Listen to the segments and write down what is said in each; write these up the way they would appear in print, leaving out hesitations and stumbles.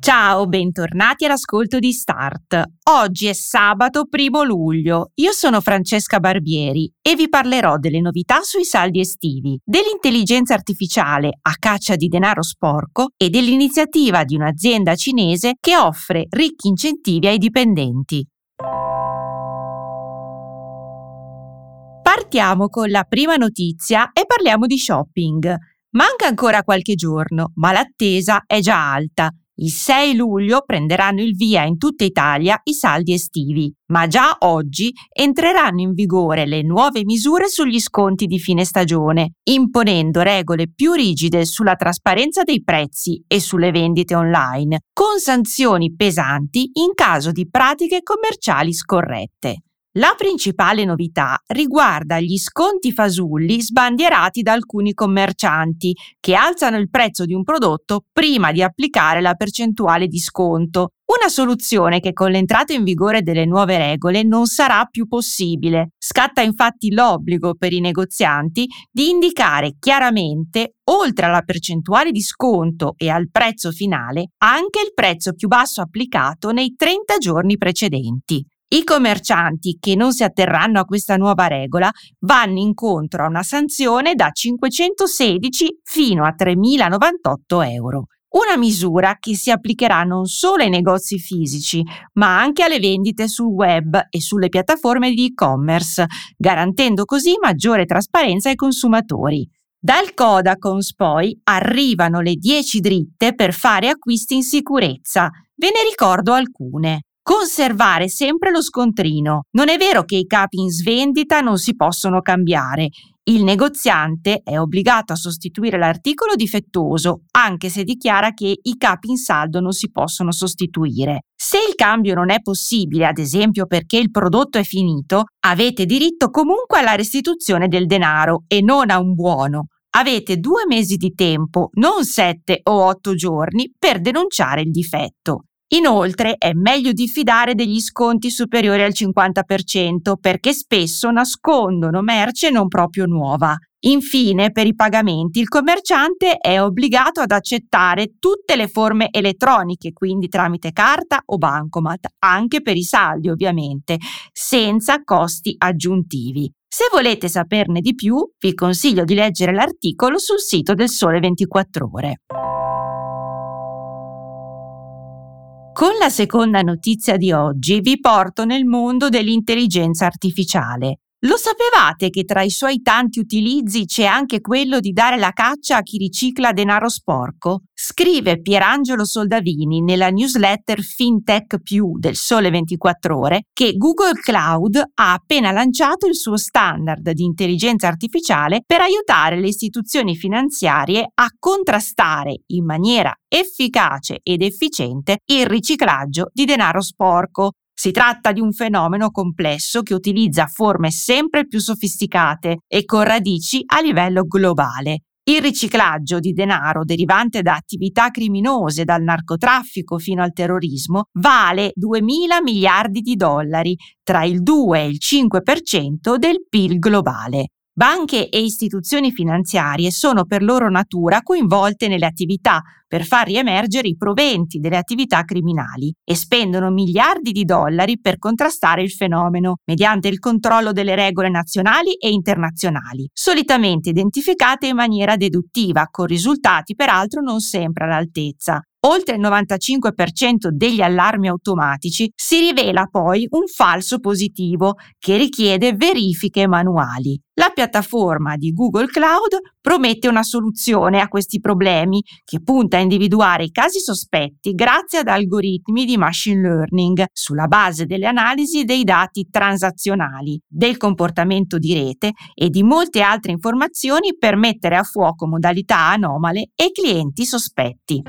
Ciao, bentornati all'ascolto di Start. Oggi è sabato 1 luglio. Io sono Francesca Barbieri e vi parlerò delle novità sui saldi estivi, dell'intelligenza artificiale a caccia di denaro sporco e dell'iniziativa di un'azienda cinese che offre ricchi incentivi ai dipendenti. Partiamo con la prima notizia e parliamo di shopping. Manca ancora qualche giorno, ma l'attesa è già alta. Il 6 luglio prenderanno il via in tutta Italia i saldi estivi, ma già oggi entreranno in vigore le nuove misure sugli sconti di fine stagione, imponendo regole più rigide sulla trasparenza dei prezzi e sulle vendite online, con sanzioni pesanti in caso di pratiche commerciali scorrette. La principale novità riguarda gli sconti fasulli sbandierati da alcuni commercianti che alzano il prezzo di un prodotto prima di applicare la percentuale di sconto, una soluzione che con l'entrata in vigore delle nuove regole non sarà più possibile. Scatta infatti l'obbligo per i negozianti di indicare chiaramente, oltre alla percentuale di sconto e al prezzo finale, anche il prezzo più basso applicato nei 30 giorni precedenti. I commercianti che non si atterranno a questa nuova regola vanno incontro a una sanzione da 516 fino a 3.098 euro. Una misura che si applicherà non solo ai negozi fisici, ma anche alle vendite sul web e sulle piattaforme di e-commerce, garantendo così maggiore trasparenza ai consumatori. Dal Codacons poi arrivano le 10 dritte per fare acquisti in sicurezza. Ve ne ricordo alcune. Conservare sempre lo scontrino. Non è vero che i capi in svendita non si possono cambiare. Il negoziante è obbligato a sostituire l'articolo difettoso, anche se dichiara che i capi in saldo non si possono sostituire. Se il cambio non è possibile, ad esempio perché il prodotto è finito, avete diritto comunque alla restituzione del denaro e non a un buono. Avete 2 mesi di tempo, non 7 o 8 giorni, per denunciare il difetto. Inoltre è meglio diffidare degli sconti superiori al 50% perché spesso nascondono merce non proprio nuova. Infine, per i pagamenti, il commerciante è obbligato ad accettare tutte le forme elettroniche, quindi tramite carta o bancomat, anche per i saldi ovviamente, senza costi aggiuntivi. Se volete saperne di più, vi consiglio di leggere l'articolo sul sito del Sole 24 Ore. Con la seconda notizia di oggi vi porto nel mondo dell'intelligenza artificiale. Lo sapevate che tra i suoi tanti utilizzi c'è anche quello di dare la caccia a chi ricicla denaro sporco? Scrive Pierangelo Soldavini nella newsletter FinTech Più del Sole 24 Ore che Google Cloud ha appena lanciato il suo standard di intelligenza artificiale per aiutare le istituzioni finanziarie a contrastare in maniera efficace ed efficiente il riciclaggio di denaro sporco. Si tratta di un fenomeno complesso che utilizza forme sempre più sofisticate e con radici a livello globale. Il riciclaggio di denaro derivante da attività criminose, dal narcotraffico fino al terrorismo, vale 2.000 miliardi di dollari, tra il 2 e il 5% del PIL globale. Banche e istituzioni finanziarie sono per loro natura coinvolte nelle attività per far riemergere i proventi delle attività criminali e spendono miliardi di dollari per contrastare il fenomeno mediante il controllo delle regole nazionali e internazionali, solitamente identificate in maniera deduttiva, con risultati peraltro non sempre all'altezza. Oltre il 95% degli allarmi automatici si rivela poi un falso positivo che richiede verifiche manuali. La piattaforma di Google Cloud promette una soluzione a questi problemi che punta a individuare i casi sospetti grazie ad algoritmi di machine learning sulla base delle analisi dei dati transazionali, del comportamento di rete e di molte altre informazioni per mettere a fuoco modalità anomale e clienti sospetti.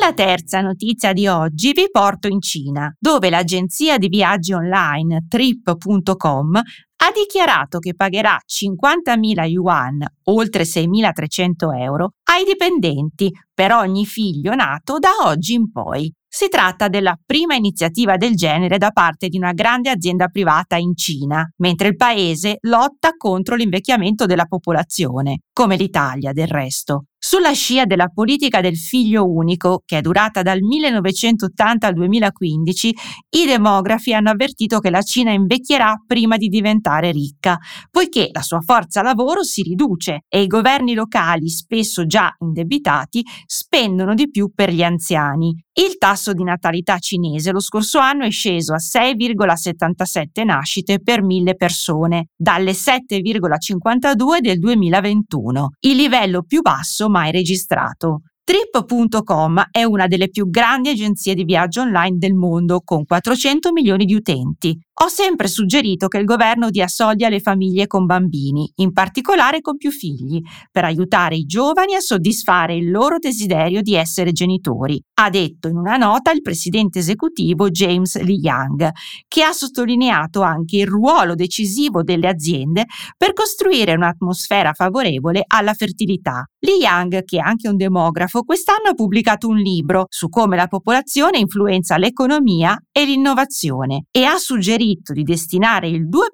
La la terza notizia di oggi vi porto in Cina, dove l'agenzia di viaggi online Trip.com ha dichiarato che pagherà 50.000 yuan, oltre 6.300 euro, ai dipendenti per ogni figlio nato da oggi in poi. Si tratta della prima iniziativa del genere da parte di una grande azienda privata in Cina, mentre il paese lotta contro l'invecchiamento della popolazione, come l'Italia del resto. Sulla scia della politica del figlio unico, che è durata dal 1980 al 2015, i demografi hanno avvertito che la Cina invecchierà prima di diventare ricca, poiché la sua forza lavoro si riduce e i governi locali, spesso già indebitati, spendono di più per gli anziani. Il tasso di natalità cinese lo scorso anno è sceso a 6,77 nascite per 1.000 persone, dalle 7,52 del 2021, il livello più basso mai registrato. Trip.com è una delle più grandi agenzie di viaggio online del mondo, con 400 milioni di utenti. Ho sempre suggerito che il governo dia soldi alle famiglie con bambini, in particolare con più figli, per aiutare i giovani a soddisfare il loro desiderio di essere genitori, ha detto in una nota il presidente esecutivo James Liang, che ha sottolineato anche il ruolo decisivo delle aziende per costruire un'atmosfera favorevole alla fertilità. Liang, che è anche un demografo, quest'anno ha pubblicato un libro su come la popolazione influenza l'economia e l'innovazione e ha suggerito di destinare il 2%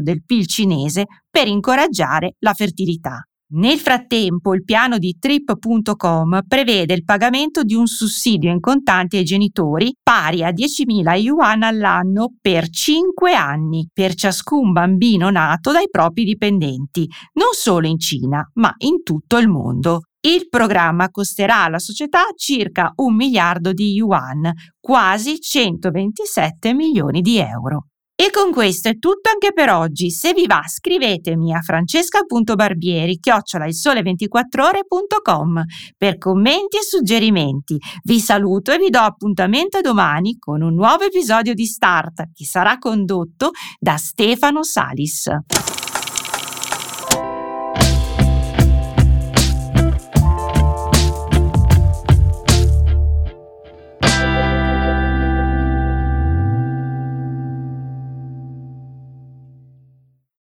del PIL cinese per incoraggiare la fertilità. Nel frattempo, il piano di Trip.com prevede il pagamento di un sussidio in contanti ai genitori pari a 10.000 yuan all'anno per 5 anni per ciascun bambino nato dai propri dipendenti, non solo in Cina, ma in tutto il mondo. Il programma costerà alla società circa 1 miliardo di yuan, quasi 127 milioni di euro. E con questo è tutto anche per oggi. Se vi va, scrivetemi a francesca.barbieri@sole24ore.com per commenti e suggerimenti. Vi saluto e vi do appuntamento domani con un nuovo episodio di Start che sarà condotto da Stefano Salis.